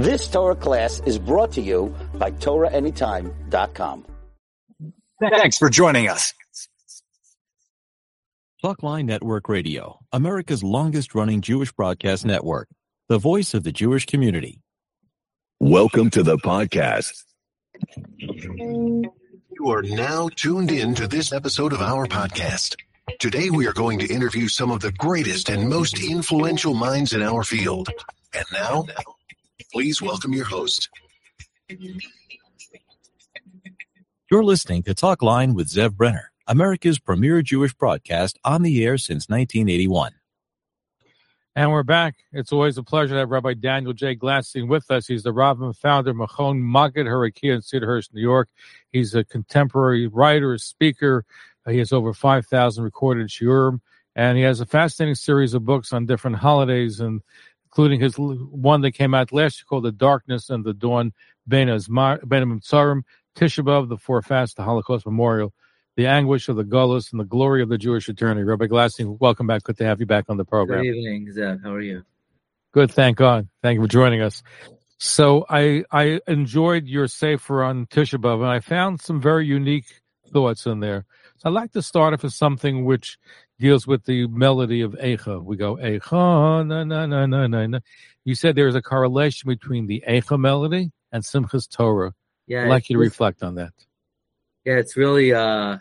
This Torah class is brought to you by TorahAnytime.com. Thanks for joining us. TalkLine Network Radio, America's longest-running Jewish broadcast network, the voice of the Jewish community. Welcome to the podcast. You are now tuned in to this episode of our podcast. Today we are going to interview some of the greatest and most influential minds in our field. And now, please welcome your host. You're listening to TalkLine with Zev Brenner, America's premier Jewish broadcast on the air since 1981. And we're back. It's always a pleasure to have Rabbi Daniel J. Glassing with us. He's the Rav and founder of Machon Maggid Harakia in Cedarhurst, New York. He's a contemporary writer, speaker. He has over 5,000 recorded shiurim, and he has a fascinating series of books on different holidays, and including his one that came out last year called The Darkness and the Dawn, Ben Ish Chai, Tisha B'Av, the Four Fasts, the Holocaust Memorial, the anguish of the Golos, and the glory of the Jewish eternity. Rabbi Glassing, welcome back. Good to have you back on the program. Good evening, Zev. How are you? Good, thank God. Thank you for joining us. So I enjoyed your Sefer on Tisha B'Av, and I found some very unique thoughts in there. So I'd like to start off with something which deals with the melody of Eicha. We go, Eicha, na, na, na, na, na, na. You said there's a correlation between the Eicha melody and Simchas Torah. Yeah, I'd like you to reflect on that. Yeah, it's really a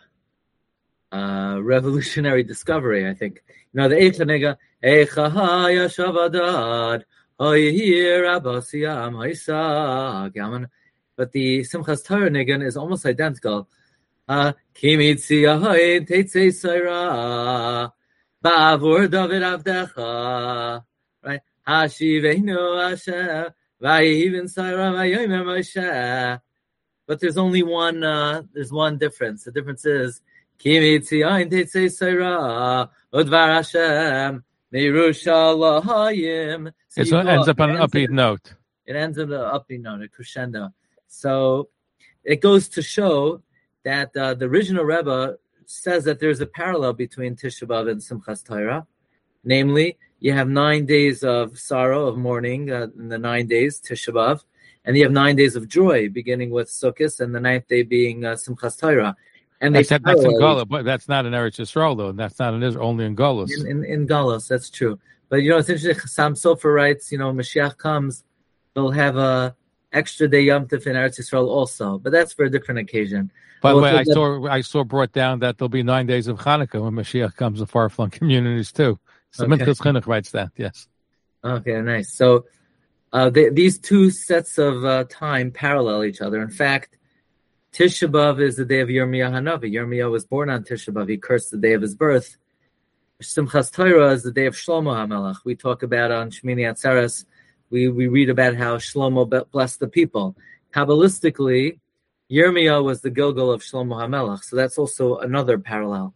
revolutionary discovery, I think. You know, the Eicha Nega, Eicha Hayashavadad, Oyehir Abbasiyam Haisa Gaman. But the Simchas Torah Nigan is almost identical. Kimitziya Hoy Teitse Saira Bavur David Avdecha. Right? Hashivenu Asher Vayivin Saira Vayomer Moshe. But there's only one. There's one difference. The difference is Kimitziyain Tetzei Sarah Udvar Hashem Mirushalayim. It ends up on an upbeat note. It ends on an upbeat note, a crescendo. So it goes to show that the original Rebbe says that there's a parallel between Tisha B'Av and Simchas Torah, namely, you have 9 days of sorrow, of mourning, in the 9 days Tisha B'Av. And you have 9 days of joy, beginning with Sukkot, and the ninth day being Simchas Torah. And they that's in Golos, but that's not in Eretz Yisrael, though. That's not in Israel, only in Golos. In Golos, that's true. But, you know, it's interesting. Chassam Sofer writes, you know, Mashiach comes, they'll have a extra day Yom Tov in Eretz Yisrael also. But that's for a different occasion. By the way, I saw brought down that there'll be 9 days of Hanukkah when Mashiach comes to far-flung communities, too. So Minchas Chinuch writes that, yes. Okay, nice. So these two sets of time parallel each other. In fact, Tisha B'Av is the day of Yirmiya Hanavi. Yirmiya was born on Tisha B'Av. He cursed the day of his birth. Simchas Torah is the day of Shlomo HaMelech. We talk about on Shemini Atzeres, we read about how Shlomo blessed the people. Kabbalistically, Yirmiya was the Gilgal of Shlomo HaMelech. So that's also another parallel.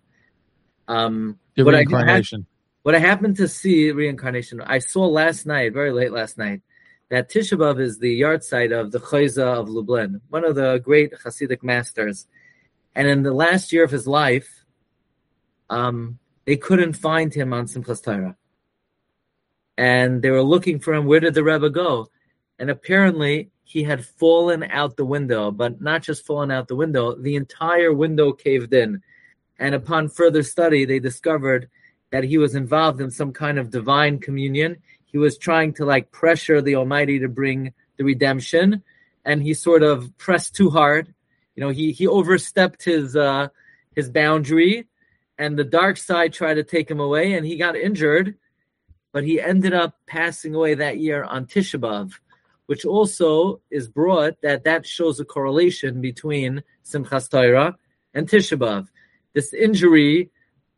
The reincarnation. What I happened to see, reincarnation, I saw last night, very late last night, that Tisha B'Av is the yard site of the Chayza of Lublin, one of the great Hasidic masters. And in the last year of his life, they couldn't find him on Simchas Torah. And they were looking for him. Where did the Rebbe go? And apparently he had fallen out the window, but not just fallen out the window, the entire window caved in. And upon further study, they discovered that he was involved in some kind of divine communion. He was trying to pressure the Almighty to bring the redemption, and he sort of pressed too hard. You know, he overstepped his boundary, and the dark side tried to take him away, and he got injured, but he ended up passing away that year on Tisha B'Av, which also is brought that shows a correlation between Simchas Torah and Tisha B'Av. This injury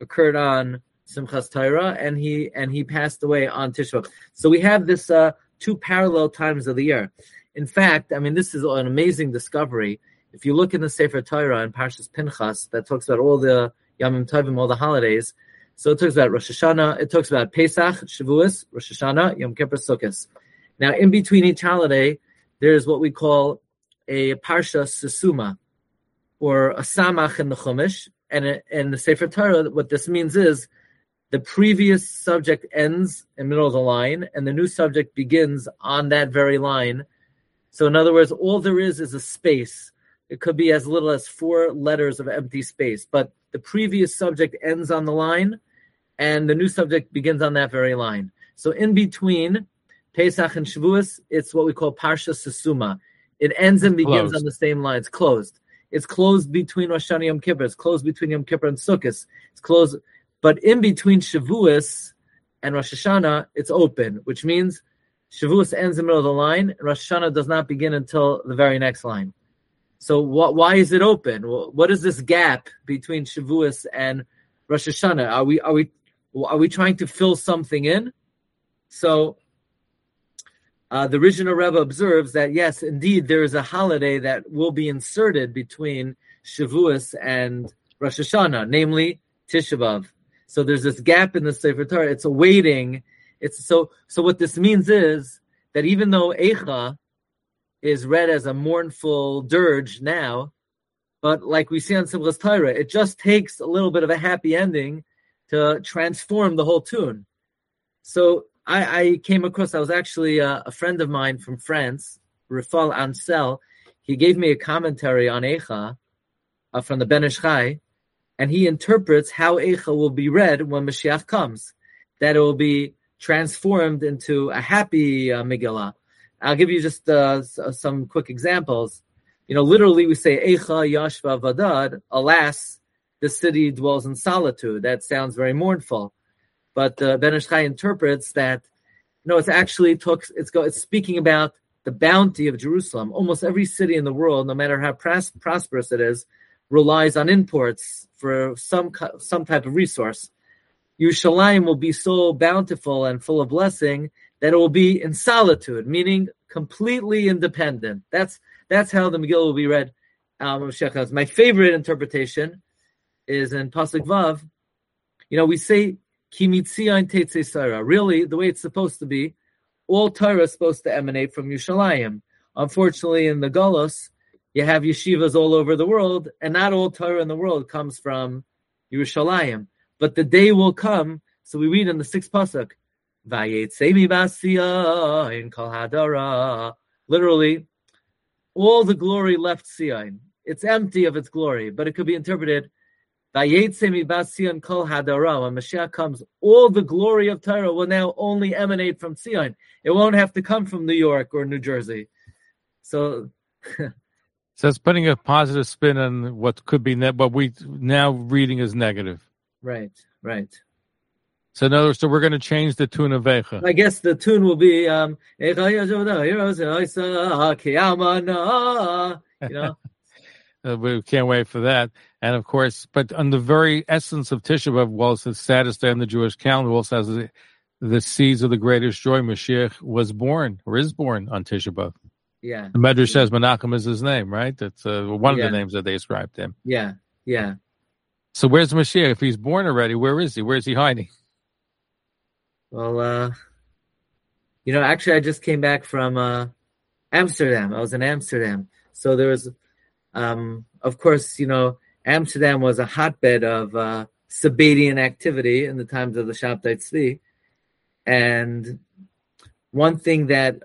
occurred on Simchas Torah, and he passed away on Tisha B'Av. So we have this two parallel times of the year. In fact, I mean, this is an amazing discovery. If you look in the Sefer Torah and Parshas Pinchas, that talks about all the Yamim Tovim, all the holidays. So it talks about Rosh Hashanah, it talks about Pesach, Shavuos, Rosh Hashanah, Yom Kippur, Sukkot. Now, in between each holiday, there's what we call a Parsha Susuma, or a Samach in the Chumash. And in the Sefer Torah, what this means is the previous subject ends in the middle of the line, and the new subject begins on that very line So in other words, all there is a space. It could be as little as 4 letters of empty space, but the previous subject ends on the line, and the new subject begins on that very line. So in between Pesach and Shavuos, it's what we call Parsha Sesuma. It ends and begins on the same line. It's closed. It's closed between Rosh Hashanah and Yom Kippur. It's closed between Yom Kippur and Sukkot. It's closed. But in between Shavuos and Rosh Hashanah, it's open, which means Shavuos ends in the middle of the line, and Rosh Hashanah does not begin until the very next line. So why is it open? What is this gap between Shavuos and Rosh Hashanah? Are we trying to fill something in? So the original Rebbe observes that, yes, indeed, there is a holiday that will be inserted between Shavuos and Rosh Hashanah, namely Tisha B'Av. So there's this gap in the Sefer Torah. It's awaiting. So what this means is that even though Eicha is read as a mournful dirge now, but like we see on Simchas Torah, it just takes a little bit of a happy ending to transform the whole tune. So I came across, I was actually a friend of mine from France, Rafal Ansel. He gave me a commentary on Eicha from the Ben Ish Chai, and he interprets how Eicha will be read when Mashiach comes, that it will be transformed into a happy Megillah. I'll give you just some quick examples. You know, literally we say, Eicha Yashva Vadad, alas, the city dwells in solitude. That sounds very mournful. But Ben Ish Chai interprets that, no, it's actually it's speaking about the bounty of Jerusalem. Almost every city in the world, no matter how prosperous it is, relies on imports for some type of resource. Yerushalayim will be so bountiful and full of blessing that it will be in solitude, meaning completely independent. That's how the Megillah will be read. My favorite interpretation is in Pasuk Vav. You know, we say, Ki mitzion tetzei Torah. Really, the way it's supposed to be, all Torah is supposed to emanate from Yerushalayim. Unfortunately, in the Golos, you have yeshivas all over the world, and not all Torah in the world comes from Yerushalayim. But the day will come, so we read in the 6th Pasuk, Vayetze mi basiya in kol hadara. Literally, all the glory left Sion. It's empty of its glory, but it could be interpreted, Vayetze mi basiya kol hadara. When Mashiach comes, all the glory of Torah will now only emanate from Sion. It won't have to come from New York or New Jersey. So it's putting a positive spin on what could be what we now reading as negative. Right. So in other words, we're going to change the tune of Eicha. I guess the tune will be we can't wait for that. And of course, but on the very essence of Tisha B'Av, while it's the saddest day on the Jewish calendar, also has the seeds of the greatest joy. Mashiach was born or is born on Tisha B'Av. Yeah. The Medrash says Menachem is his name, right? That's one of the names that they ascribed to him. Yeah. So where's Mashiach? If he's born already, where is he? Where is he hiding? Well, actually I just came back from Amsterdam. I was in Amsterdam. So there was, of course, you know, Amsterdam was a hotbed of Sabbatian activity in the times of the Shabtai Tzvi. And one thing that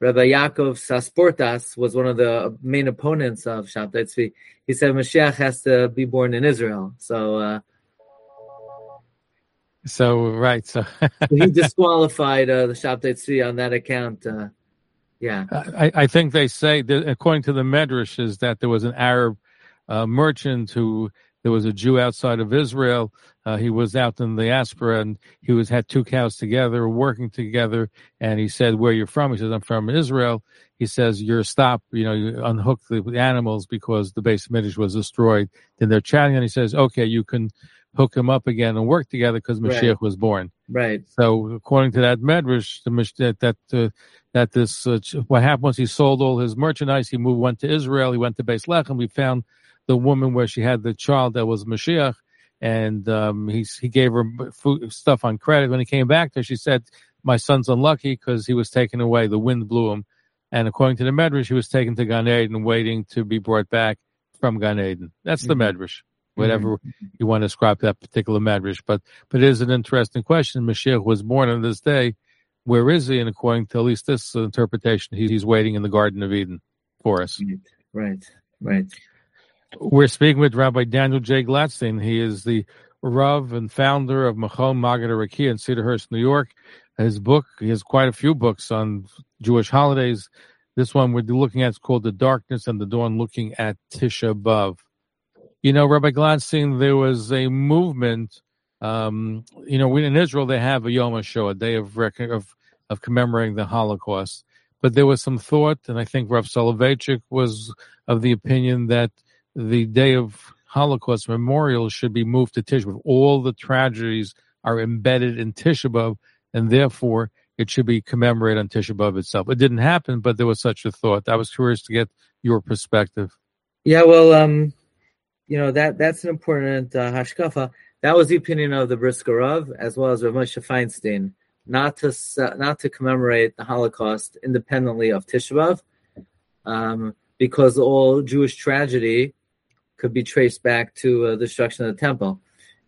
Rabbi Yaakov Sasportas was one of the main opponents of Shabtai Tzvi. He said Mashiach has to be born in Israel. So he disqualified the Shabtai Tzvi on that account. I think they say, that according to the Medrash, is that there was an Arab merchant who, there was a Jew outside of Israel. He was out in the diaspora, and he had 2 cows together, working together. And he said, "Where are you from?" He says, "I'm from Israel." He says, you unhook the animals because the Beis Hamikdash was destroyed. Then they're chatting, and he says, "Okay, you can hook him up again and work together because Mashiach was born." Right. So according to that Medrash, what happened was he sold all his merchandise. He went to Israel. He went to Beis Lechem. He found the woman where she had the child that was Mashiach, and he gave her food, stuff on credit. When he came back to her, she said, "My son's unlucky because he was taken away. The wind blew him." And according to the Medrash, he was taken to Gan Eden, waiting to be brought back from Gan Eden. That's the Medrash, whatever you want to ascribe to that particular Medrash. But it is an interesting question. Mashiach was born on this day. Where is he? And according to at least this interpretation, he's waiting in the Garden of Eden for us. Right. We're speaking with Rabbi Daniel J. Glassing. He is the Rav and founder of Machon Maggid Harakia in Cedarhurst, New York. His book, he has quite a few books on Jewish holidays. This one we're looking at is called The Darkness and the Dawn, looking at Tisha B'Av. You know, Rabbi Glassing, there was a movement. In Israel, they have a Yom HaShoah, a day of commemorating the Holocaust. But there was some thought, and I think Rav Soloveitchik was of the opinion that the day of Holocaust memorial should be moved to Tisha B'Av. All the tragedies are embedded in Tisha B'Av, and therefore it should be commemorated on Tisha B'Av itself. It didn't happen, but there was such a thought. I was curious to get your perspective. Yeah, well, that's an important hashkafa. That was the opinion of the Brisker Rav, as well as Rav Moshe Feinstein, not to commemorate the Holocaust independently of Tisha B'Av, because all Jewish tragedy could be traced back to the destruction of the temple.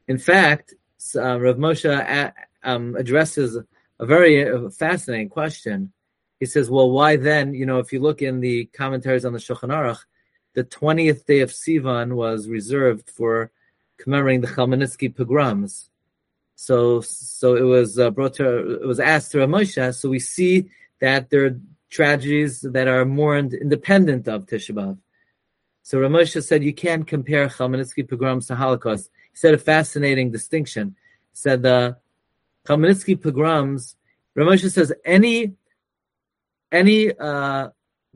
In fact, Rav Moshe addresses a very fascinating question. He says, well, why then, if you look in the commentaries on the Shulchan Aruch, the 20th day of Sivan was reserved for commemorating the Khmelnytsky pogroms. So it was asked to Rav Moshe, so we see that there are tragedies that are mourned independent of Tisha B'Av. So Rav Moshe said you can't compare Khmelnytsky pogroms to Holocaust. He said a fascinating distinction. He said the Khmelnytsky pogroms, Rav Moshe says any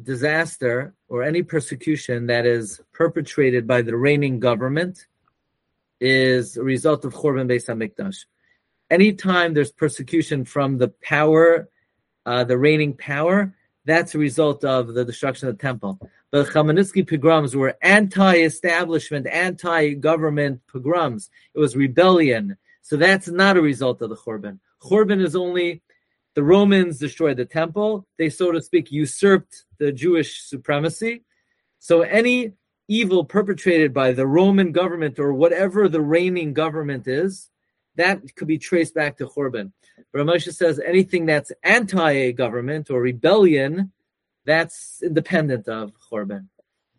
disaster or any persecution that is perpetrated by the reigning government is a result of Khorban Beis Hamikdash. Anytime there's persecution from the power, the reigning power, that's a result of the destruction of the temple. But Khmelnytsky pogroms were anti-establishment, anti-government pogroms. It was rebellion. So that's not a result of the Khorban. Khorban is only the Romans destroyed the temple. They, so to speak, usurped the Jewish supremacy. So any evil perpetrated by the Roman government or whatever the reigning government is, that could be traced back to Khorban. Rav Moshe says anything that's anti-government or rebellion, that's independent of Khorban.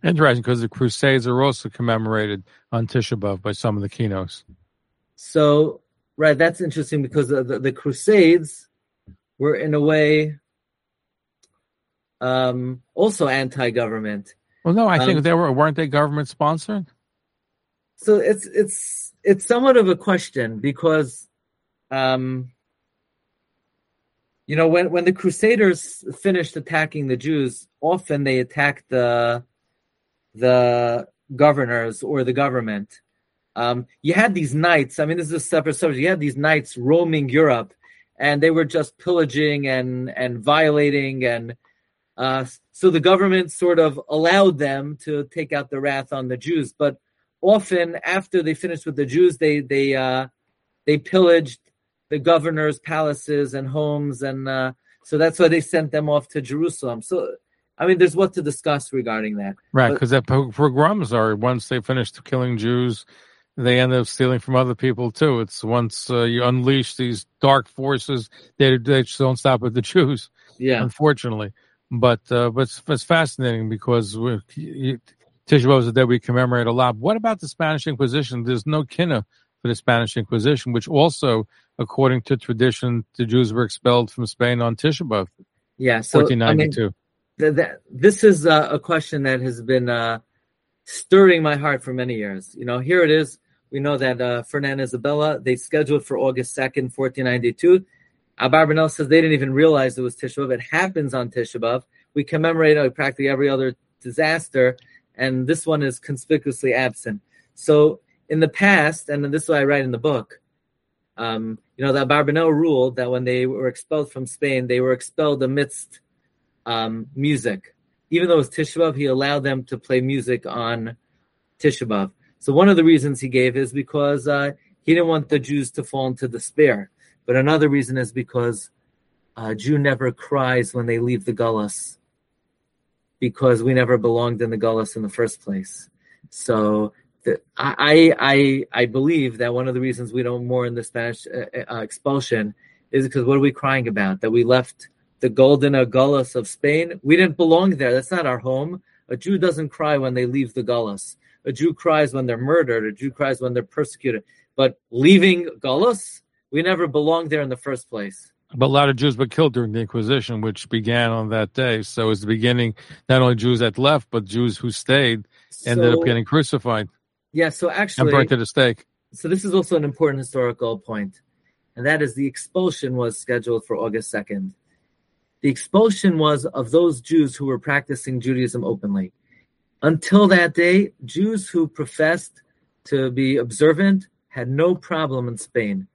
Interesting, because the Crusades are also commemorated on Tisha B'Av by some of the kinos. So, right, that's interesting because the Crusades were in a way also anti-government. Well, no, I think weren't they government sponsored? So it's somewhat of a question because, when the Crusaders finished attacking the Jews, often they attacked the governors or the government. You had these knights. I mean, this is a separate subject. You had these knights roaming Europe, and they were just pillaging and violating and. So the government sort of allowed them to take out the wrath on the Jews. But often after they finished with the Jews, they pillaged the governor's palaces and homes. And so that's why they sent them off to Jerusalem. So, I mean, there's what to discuss regarding that. Right, because the pogroms are, once they finished killing Jews, they end up stealing from other people too. It's once you unleash these dark forces, they just don't stop with the Jews, unfortunately. But it's fascinating because Tisha B'Av is the day we commemorate a lot. What about the Spanish Inquisition? There's no kinna for the Spanish Inquisition, which also, according to tradition, the Jews were expelled from Spain on Tisha B'Av. Yeah, so 1492. I mean, this is a question that has been stirring my heart for many years. Here it is. We know that Ferdinand and Isabella, they scheduled for August 2nd, 1492. Al-Barbanel says they didn't even realize it was Tisha B'Av. It happens on Tisha B'Av. We commemorate practically every other disaster, and this one is conspicuously absent. So in the past, and this is what I write in the book, the Al-Barbanel ruled that when they were expelled from Spain, they were expelled amidst music. Even though it was Tisha B'Av, he allowed them to play music on Tisha B'Av. So one of the reasons he gave is because he didn't want the Jews to fall into despair. But another reason is because a Jew never cries when they leave the Gullus, because we never belonged in the Gullus in the first place. So I believe that one of the reasons we don't mourn the Spanish expulsion is because what are we crying about? That we left the golden agolas of Spain? We didn't belong there. That's not our home. A Jew doesn't cry when they leave the Golas. A Jew cries when they're murdered. A Jew cries when they're persecuted. But leaving Golas, we never belonged there in the first place. But a lot of Jews were killed during the Inquisition, which began on that day. So it's the beginning, not only Jews that left, but Jews who stayed ended up getting crucified. Yeah, so actually... and burnt at the stake. So this is also an important historical point, and that is the expulsion was scheduled for August 2nd. The expulsion was of those Jews who were practicing Judaism openly. Until that day, Jews who professed to be observant had no problem in Spain.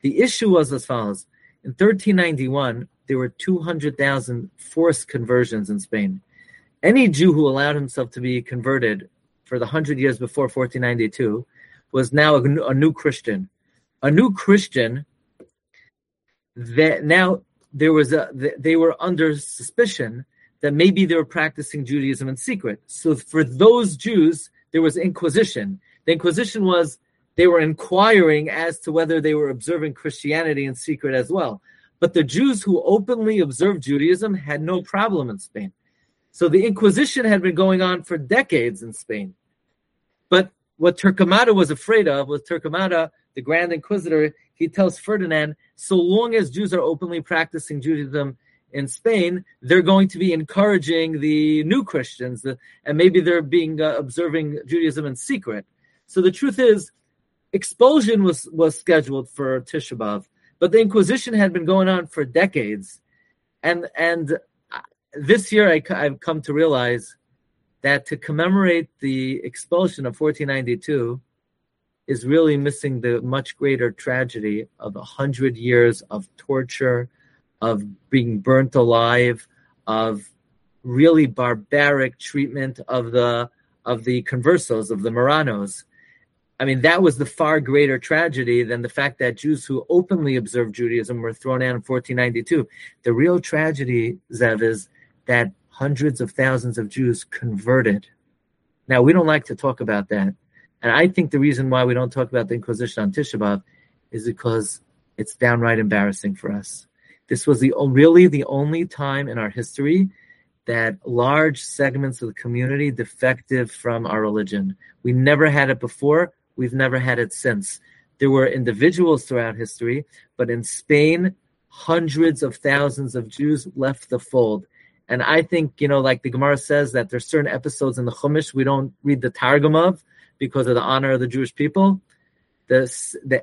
The issue was as follows. In 1391, there were 200,000 forced conversions in Spain. Any Jew who allowed himself to be converted for the 100 years before 1492 was now a new Christian. A new Christian that now they were under suspicion that maybe they were practicing Judaism in secret. So for those Jews, there was Inquisition. The Inquisition was they were inquiring as to whether they were observing Christianity in secret as well. But the Jews who openly observed Judaism had no problem in Spain. So the Inquisition had been going on for decades in Spain. But what Torquemada was afraid of was Torquemada, the Grand Inquisitor, he tells Ferdinand, so long as Jews are openly practicing Judaism in Spain, they're going to be encouraging the new Christians, and maybe they're being observing Judaism in secret. So the truth is, expulsion was scheduled for Tisha B'Av, but the Inquisition had been going on for decades. And this year I've come to realize that to commemorate the expulsion of 1492 is really missing the much greater tragedy of 100 years of torture, of being burnt alive, of really barbaric treatment of the conversos, of the Marranos. I mean, that was the far greater tragedy than the fact that Jews who openly observed Judaism were thrown out in 1492. The real tragedy, Zev, is that hundreds of thousands of Jews converted. Now, we don't like to talk about that. And I think the reason why we don't talk about the Inquisition on Tisha B'Av is because it's downright embarrassing for us. This was really the only time in our history that large segments of the community defected from our religion. We never had it before. We've never had it since. There were individuals throughout history, but in Spain, hundreds of thousands of Jews left the fold. And I think, like the Gemara says, that there's certain episodes in the Chumash we don't read the Targum of because of the honor of the Jewish people. The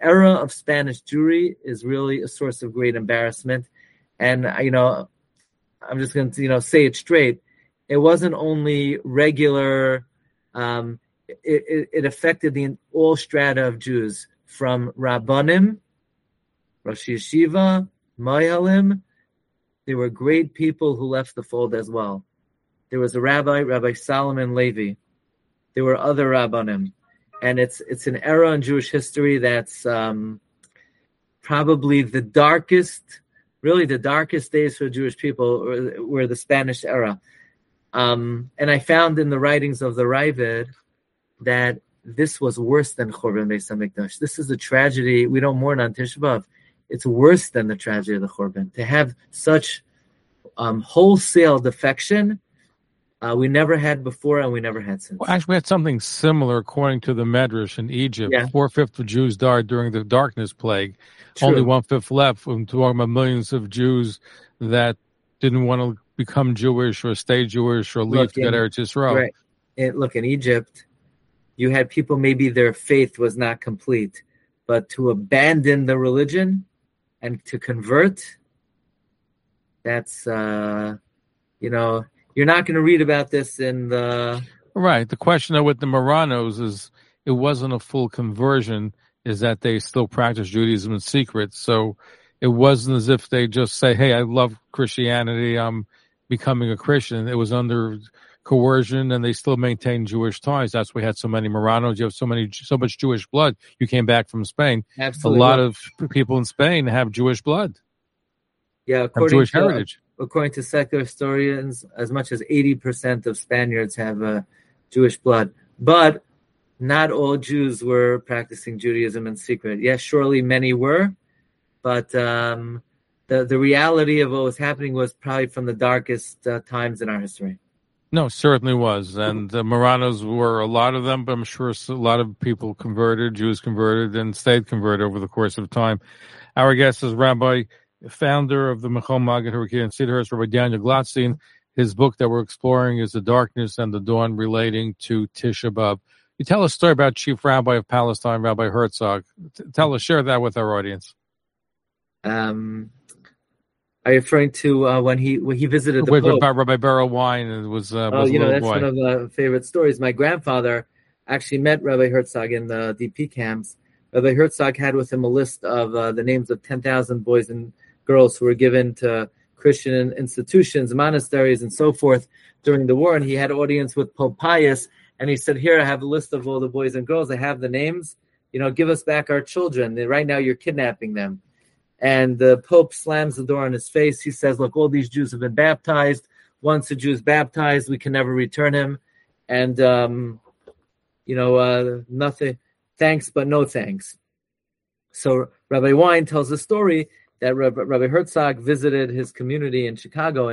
era of Spanish Jewry is really a source of great embarrassment. And, I'm just going to, say it straight. It wasn't only regular. It affected the all strata of Jews, from Rabbanim, Rosh Yeshiva, Mayalim. There were great people who left the fold as well. There was a rabbi, Rabbi Solomon Levi. There were other Rabbanim. And it's an era in Jewish history that's probably the darkest. Really, the darkest days for Jewish people were the Spanish era. And I found in the writings of the Ravid that this was worse than Khorban Beis Hamikdash. This is a tragedy we don't mourn on Tisha B'Av. It's worse than the tragedy of the Khorban. To have such wholesale defection, we never had before and we never had since. Well, actually, we had something similar according to the Medrash in Egypt. Yeah. 4/5 of Jews died during the darkness plague. True. Only 1/5 left. We're talking about millions of Jews that didn't want to become Jewish or stay Jewish or leave to get Eretz Yisrael. Right. Look, in Egypt, you had people, maybe their faith was not complete, but to abandon the religion and to convert, that's, you're not going to read about this in the... Right. The question though with the Marranos is it wasn't a full conversion, is that they still practice Judaism in secret. So it wasn't as if they just say, hey, I love Christianity, I'm becoming a Christian. It was under coercion and they still maintained Jewish ties. That's why we had so many Marranos. You have so much Jewish blood. You came back from Spain. Absolutely. A lot of people in Spain have Jewish blood. Yeah, Jewish heritage. According to secular historians, as much as 80% of Spaniards have Jewish blood. But not all Jews were practicing Judaism in secret. Yes, surely many were, but the reality of what was happening was probably from the darkest times in our history. No, certainly was. And the Marranos were a lot of them, but I'm sure a lot of people converted, Jews converted, and stayed converted over the course of time. Our guest is Rabbi, founder of the Machon Maggid Harakia in Cedarhurst, Rabbi Daniel Glassing. His book that we're exploring is The Darkness and the Dawn Relating to Tisha B'Av. You tell a story about Chief Rabbi of Palestine, Rabbi Herzog. Tell us, share that with our audience. Are you referring to when he visited the Pope? About Rabbi Beryl Wein and One of the favorite stories. My grandfather actually met Rabbi Herzog in the DP camps. Rabbi Herzog had with him a list of the names of 10,000 boys and girls who were given to Christian institutions, monasteries, and so forth during the war. And he had audience with Pope Pius, and he said, "Here, I have a list of all the boys and girls. I have the names. You know, give us back our children. Right now, you're kidnapping them." And the Pope slams the door on his face. He says, "Look, all these Jews have been baptized. Once a Jew's baptized, we can never return him." And, nothing, thanks, but no thanks. So Rabbi Wein tells a story that Rabbi Herzog visited his community in Chicago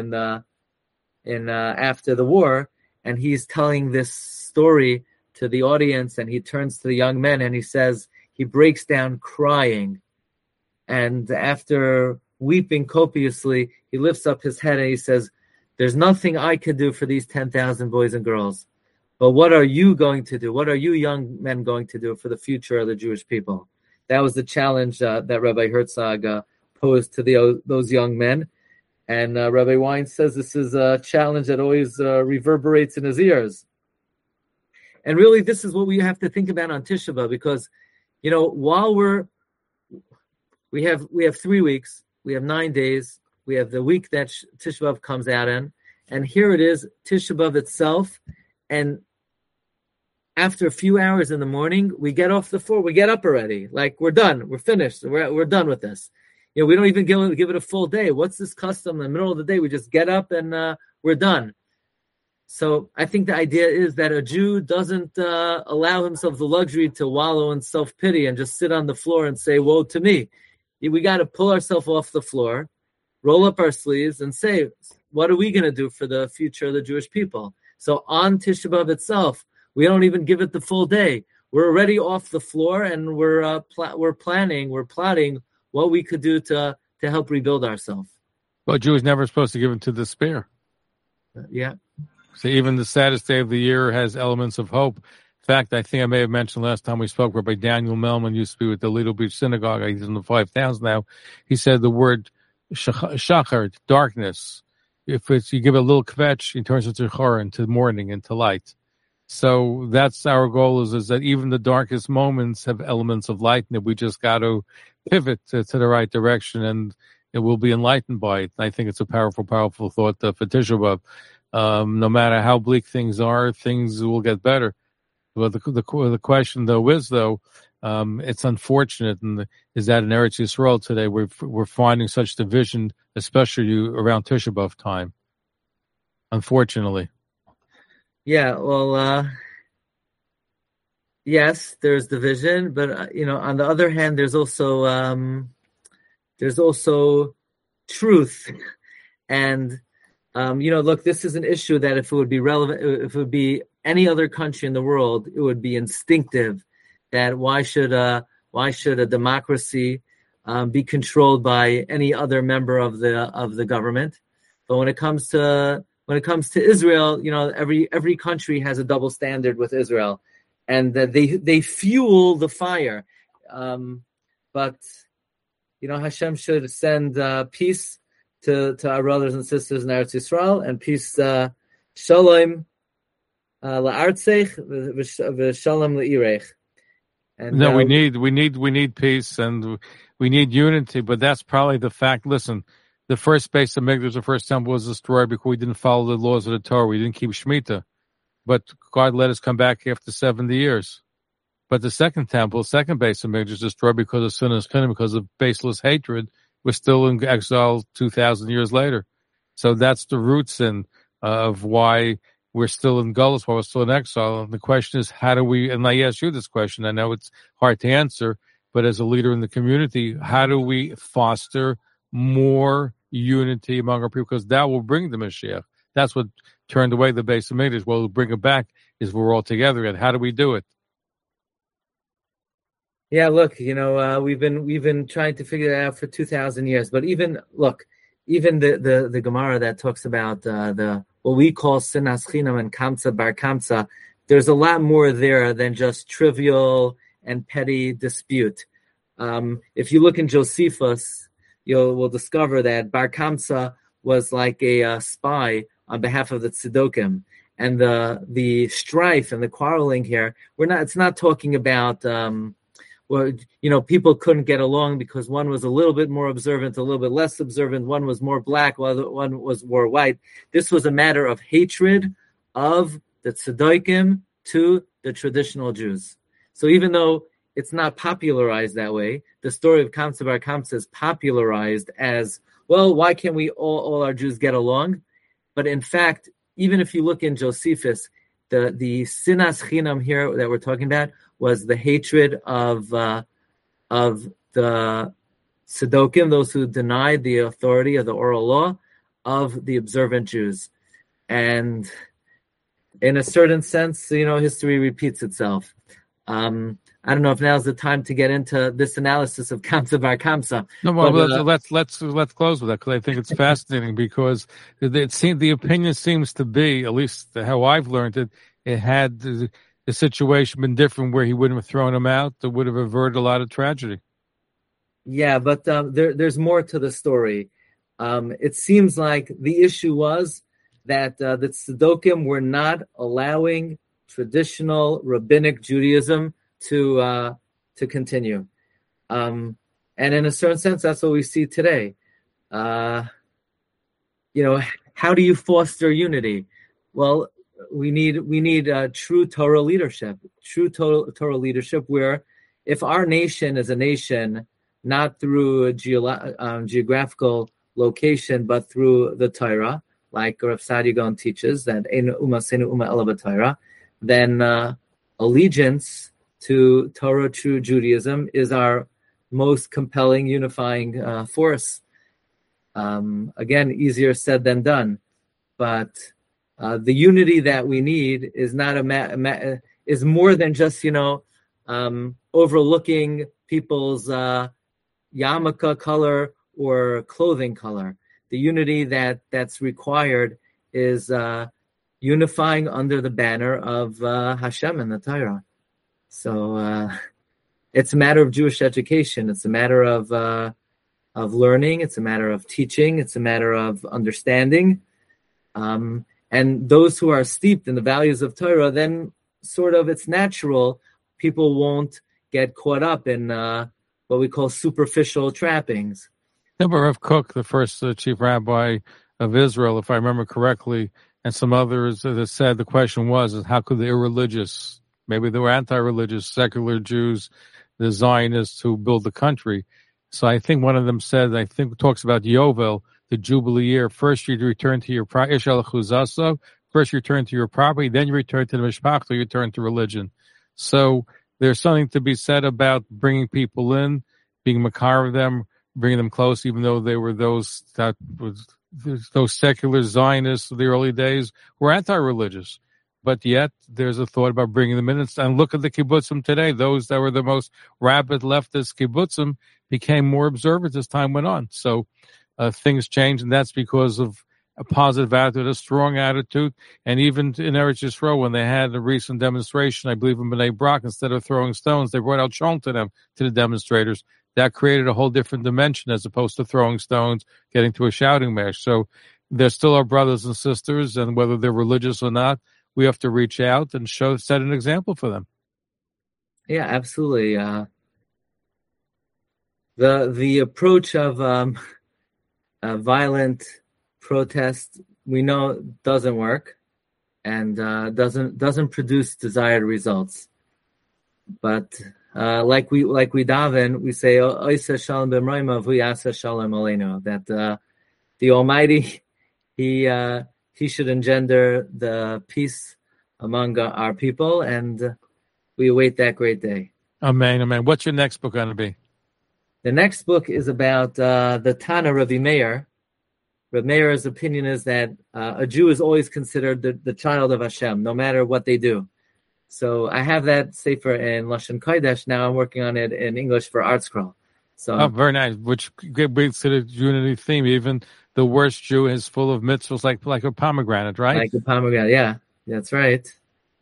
after the war. And he's telling this story to the audience. And he turns to the young men and he says, he breaks down crying. And after weeping copiously, he lifts up his head and he says, "There's nothing I could do for these 10,000 boys and girls. But what are you going to do? What are you young men going to do for the future of the Jewish people?" That was the challenge that Rabbi Herzog posed to those young men. And Rabbi Wein says this is a challenge that always reverberates in his ears. And really, this is what we have to think about on Tisha B'Av, because, you know, while we have 3 weeks, we have 9 days, we have the week that Tisha B'Av comes out in, and here it is, Tisha B'Av itself, and after a few hours in the morning, we get off the floor, we get up already, like we're done, we're finished, we're done with this. You know, we don't even give it a full day. What's this custom in the middle of the day? We just get up and we're done. So I think the idea is that a Jew doesn't allow himself the luxury to wallow in self-pity and just sit on the floor and say, "Woe to me." We got to pull ourselves off the floor, roll up our sleeves, and say, what are we going to do for the future of the Jewish people? So on Tisha B'Av itself, we don't even give it the full day. We're already off the floor, and we're plotting what we could do to help rebuild ourselves. Well, a Jew is never supposed to give in to despair. Yeah. So even the saddest day of the year has elements of hope. In fact, I think I may have mentioned last time we spoke, Rabbi Daniel Melman used to be with the Lido Beach Synagogue. He's in the 5,000 now. He said the word shachar, darkness. If it's, you give it a little kvetch, it turns into chor, into morning, into light. So that's our goal, is that even the darkest moments have elements of light, and we just got to pivot to the right direction, and it will be enlightened by it. And I think it's a powerful, powerful thought for Tisha B'Av. No matter how bleak things are, things will get better. Well, the question, though, is, it's unfortunate, and is that in Eretz Yisrael today we're finding such division, especially around Tisha B'Av time, unfortunately. Yeah, well, yes, there's division, but, on the other hand, there's also truth. And, look, this is an issue that if it would be relevant, if it would be any other country in the world, it would be instinctive that why should a democracy be controlled by any other member of the government? But when it comes to Israel, every country has a double standard with Israel, and that they fuel the fire. But Hashem should send peace to our brothers and sisters in Eretz Yisrael, and peace shalom. La'artzech v'shalom le'irech. No, we need peace, and we need unity. But that's probably the fact. Listen, the first Beis Hamikdash, the first temple, was destroyed because we didn't follow the laws of the Torah. We didn't keep Shemitah, but God let us come back after 70 years. But the second temple, second Beis Hamikdash, was destroyed because of sin and sin, because of baseless hatred. We're still in exile 2,000 years later. So that's the root sin of why we're still in Gullus, while we're still in exile. And the question is, how do we, and I ask you this question, I know it's hard to answer, but as a leader in the community, how do we foster more unity among our people, because that will bring the Mashiach. That's what turned away the Beis Hamikdash. What will bring it back is we're all together. And how do we do it? Yeah, look, you know, we've been trying to figure that out for 2,000 years. But even the Gemara that talks about the what we call Sinas Chinam and Kamsa Bar Kamsa, there's a lot more there than just trivial and petty dispute. If you look in Josephus, we'll discover that Bar Kamsa was like a spy on behalf of the Tzedokim. And the strife and the quarreling here, it's not talking about... people couldn't get along because one was a little bit more observant, a little bit less observant. One was more black, while the one was more white. This was a matter of hatred of the Tzedokim to the traditional Jews. So even though it's not popularized that way, the story of Kamsa Bar Kamsa is popularized as, well, why can't we all our Jews get along? But in fact, even if you look in Josephus, the Sinas Chinam here that we're talking about was the hatred of the Tzedokim, those who denied the authority of the oral law, of the observant Jews. And in a certain sense, history repeats itself. I don't know if now's the time to get into this analysis of Kamsa Bar Kamsa. No, well, let's close with that, because I think it's fascinating, because the opinion seems to be, at least how I've learned it, it had... The situation been different where he wouldn't have thrown him out, that would have averted a lot of tragedy. Yeah, but there's more to the story. It seems like the issue was that the Tzedokim were not allowing traditional rabbinic Judaism to continue. And in a certain sense, that's what we see today. How do you foster unity? Well, we need true Torah leadership, true Torah leadership, where if our nation is a nation, not through a geographical location, but through the Torah, like Rav Sadia Gaon teaches, that Ein Uma Seinu Uma Ela B'Torah, then allegiance to Torah, true Judaism, is our most compelling unifying force. Again, easier said than done, but... the unity that we need is not is more than just overlooking people's yarmulke color or clothing color. The unity that's required is unifying under the banner of Hashem and the Torah. So it's a matter of Jewish education. It's a matter of learning. It's a matter of teaching. It's a matter of understanding. And those who are steeped in the values of Torah, then sort of it's natural people won't get caught up in what we call superficial trappings. Remember Rav Kook, the first chief rabbi of Israel, if I remember correctly, and some others that said the question was, how could the irreligious, maybe they were anti-religious, secular Jews, the Zionists who build the country. So I think one of them said, talks about Yovel, the Jubilee year, first you return to your property, then you return to the Mishpachta, you return to religion. So there's something to be said about bringing people in, being makar of them, bringing them close, even though they were those secular Zionists of the early days were anti-religious. But yet there's a thought about bringing them in. And look at the kibbutzim today. Those that were the most rabid leftist kibbutzim became more observant as time went on. So... things change, and that's because of a positive attitude, a strong attitude. And even in Eretz Yisrael, when they had a recent demonstration, I believe in Bnei Brak, instead of throwing stones, they brought out shalom to the demonstrators. That created a whole different dimension as opposed to throwing stones, getting to a shouting match. So they're still our brothers and sisters, and whether they're religious or not, we have to reach out and set an example for them. Yeah, absolutely. The approach of... violent protest, we know, doesn't work and doesn't produce desired results. But like we daven, we say, "Oisa shalom b'mroima v'yasa shalom aleinu." That the Almighty, He should engender the peace among our people, and we await that great day. Amen, amen. What's your next book going to be? The next book is about the Tana Rabbi Meir. Rabbi Meir's opinion is that a Jew is always considered the child of Hashem, no matter what they do. So I have that Sefer in Lashon Kodesh. Now I'm working on it in English for Art Scroll. So, oh, very nice. Which brings to the unity theme. Even the worst Jew is full of mitzvahs, like a pomegranate, right? Like a pomegranate, yeah. That's right.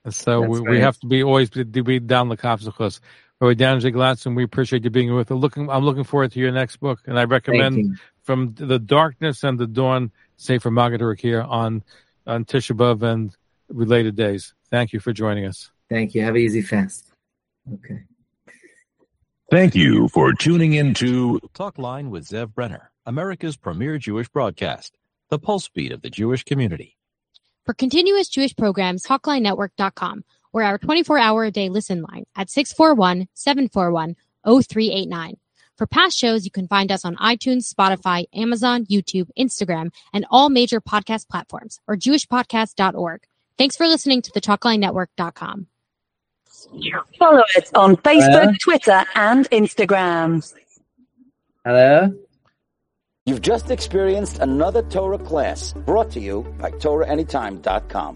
So that's we have to be always be down the obstacles. Rabbi Daniel J. Glassing, we appreciate you being with us. I'm looking forward to your next book, and I recommend From the Darkness and the Dawn, Sefer Maggid Harakia on Tisha B'Av and related days. Thank you for joining us. Thank you. Have an easy fast. Okay. Thank you for tuning in to Talk Line with Zev Brenner, America's premier Jewish broadcast, the pulse beat of the Jewish community. For continuous Jewish programs, TalkLineNetwork.com. Or our 24-hour-a-day listen line at 641-741-0389. For past shows, you can find us on iTunes, Spotify, Amazon, YouTube, Instagram, and all major podcast platforms, or jewishpodcast.org. Thanks for listening to the TalkLineNetwork.com. Follow us on Facebook, Hello? Twitter, and Instagram. Hello? You've just experienced another Torah class brought to you by TorahAnytime.com.